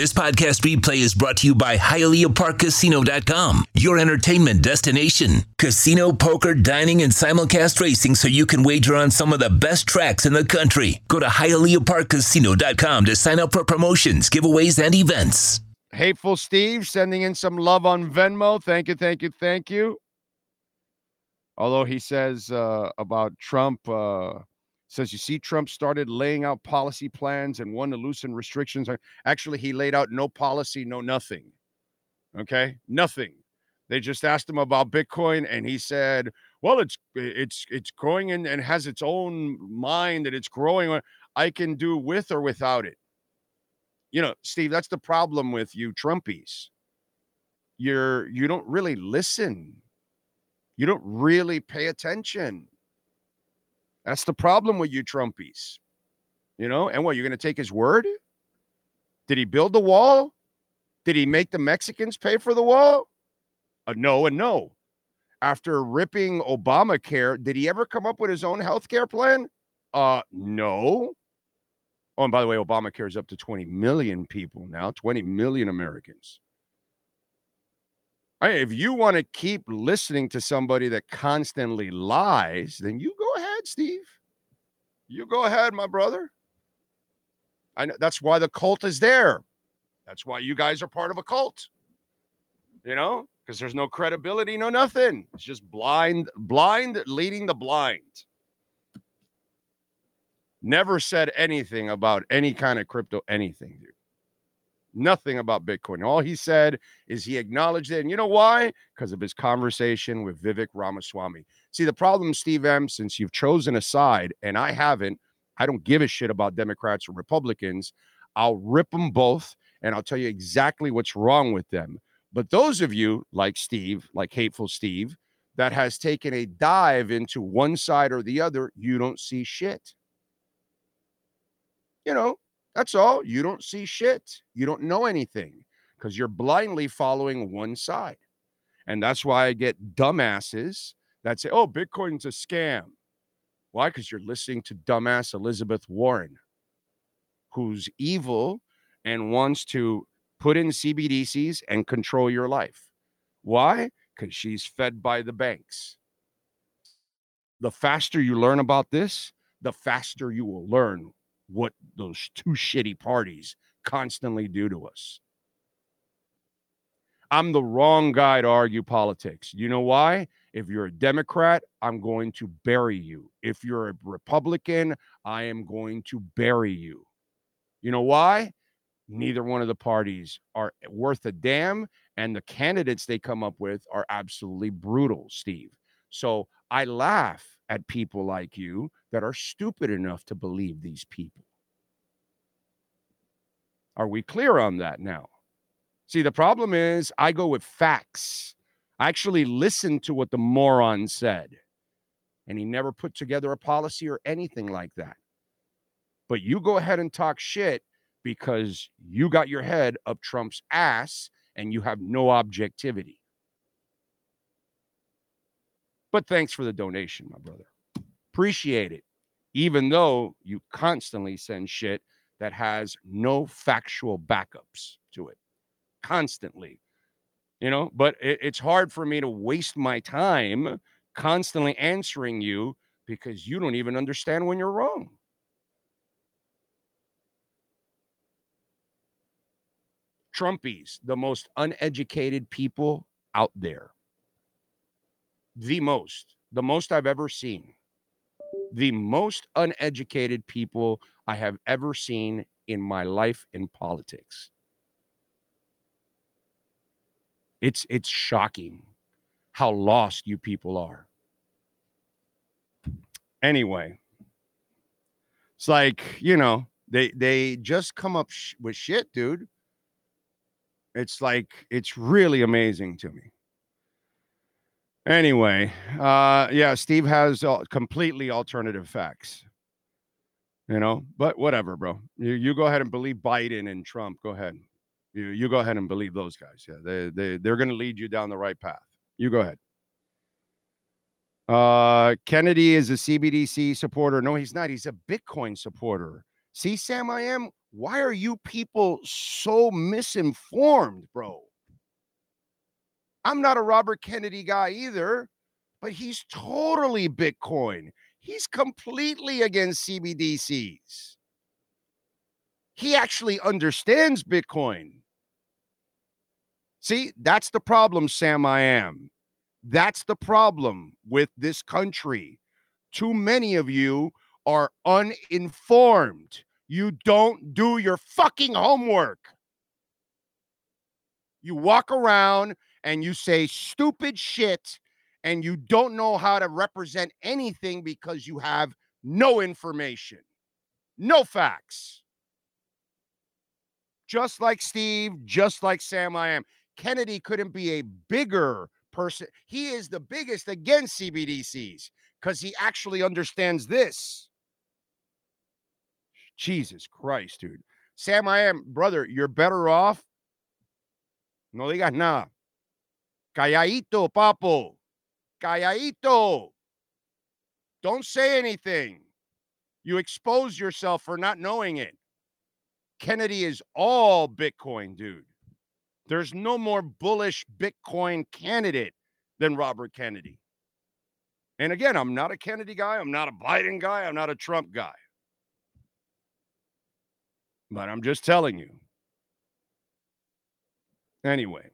This podcast replay is brought to you by HialeahParkCasino.com, your entertainment destination. Casino, poker, dining, and simulcast racing, so you can wager on some of the best tracks in the country. Go to HialeahParkCasino.com to sign up for promotions, giveaways, and events. Hateful Steve sending in some love on Venmo. Thank you, thank you, thank you. Although he says about Trump... Says, you see, Trump started laying out policy plans and wanted to loosen restrictions. Actually, he laid out no policy, no nothing. Okay, nothing. They just asked him about Bitcoin, and he said, well, it's growing and has its own mind that it's growing. I can do with or without it. You know, Steve, that's the problem with you Trumpies. You don't really listen. You don't really pay attention. That's the problem with you Trumpies, you know? And what, you're going to take his word? Did he build the wall? Did he make the Mexicans pay for the wall? No and no. After ripping Obamacare, did he ever come up with his own health care plan? No. Oh, and by the way, Obamacare is up to 20 million people now, 20 million Americans. Right, if you want to keep listening to somebody that constantly lies, then you go ahead, Steve. You go ahead, my brother. I know that's why the cult is there. That's why you guys are part of a cult. You know, because there's no credibility, no nothing. It's just blind leading the blind. Never said anything about any kind of crypto, anything, dude. Nothing about Bitcoin. All he said is he acknowledged it. And you know why? Because of his conversation with Vivek Ramaswamy. See, the problem, Steve M., since you've chosen a side, and I haven't, I don't give a shit about Democrats or Republicans. I'll rip them both, and I'll tell you exactly what's wrong with them. But those of you, like Steve, like Hateful Steve, that has taken a dive into one side or the other, you don't see shit. You know? That's all. You don't see shit. You don't know anything because you're blindly following one side. And that's why I get dumbasses that say, oh, Bitcoin's a scam. Why? Because you're listening to dumbass Elizabeth Warren, who's evil and wants to put in CBDCs and control your life. Why? Because she's fed by the banks. The faster you learn about this, the faster you will learn what those two shitty parties constantly do to us. I'm the wrong guy to argue politics. You know why? If you're a Democrat, I'm going to bury you. If you're a Republican, I am going to bury you. You know why? Neither one of the parties are worth a damn, and the candidates they come up with are absolutely brutal, Steve. So I laugh at people like you that are stupid enough to believe these people. Are we clear on that now? See, the problem is I go with facts. I actually listened to what the moron said, and he never put together a policy or anything like that. But you go ahead and talk shit because you got your head up Trump's ass and you have no objectivity. But thanks for the donation, my brother. Appreciate it, even though you constantly send shit that has no factual backups to it. Constantly. You know, but it's hard for me to waste my time constantly answering you because you don't even understand when you're wrong. Trumpies, the most uneducated people out there. The most I've ever seen, the most uneducated people I have ever seen in my life in politics. It's shocking how lost you people are. Anyway, it's like, you know, they just come up with shit, dude. It's like, it's really amazing to me. Anyway, yeah, Steve has completely alternative facts, you know, but whatever, bro. You go ahead and believe Biden and Trump. Go ahead. You go ahead and believe those guys. Yeah, they're going to lead you down the right path. You go ahead. Kennedy is a CBDC supporter. No, he's not. He's a Bitcoin supporter. See, Sam, I am Why are you people so misinformed, bro? I'm not a Robert Kennedy guy either, but he's totally Bitcoin. He's completely against CBDCs. He actually understands Bitcoin. See, that's the problem, Sam. I am. That's the problem with this country. Too many of you are uninformed. You don't do your fucking homework. You walk around and you say stupid shit and you don't know how to represent anything because you have no information, no facts. Just like Steve, just like Sam, I am. Kennedy couldn't be a bigger person. He is the biggest against CBDCs because he actually understands this. Jesus Christ, dude. Sam, I am, brother, you're better off. No digas nada. Calladito, papo. Calladito. Don't say anything. You expose yourself for not knowing it. Kennedy is all Bitcoin, dude. There's no more bullish Bitcoin candidate than Robert Kennedy. And again, I'm not a Kennedy guy. I'm not a Biden guy. I'm not a Trump guy. But I'm just telling you. Anyway.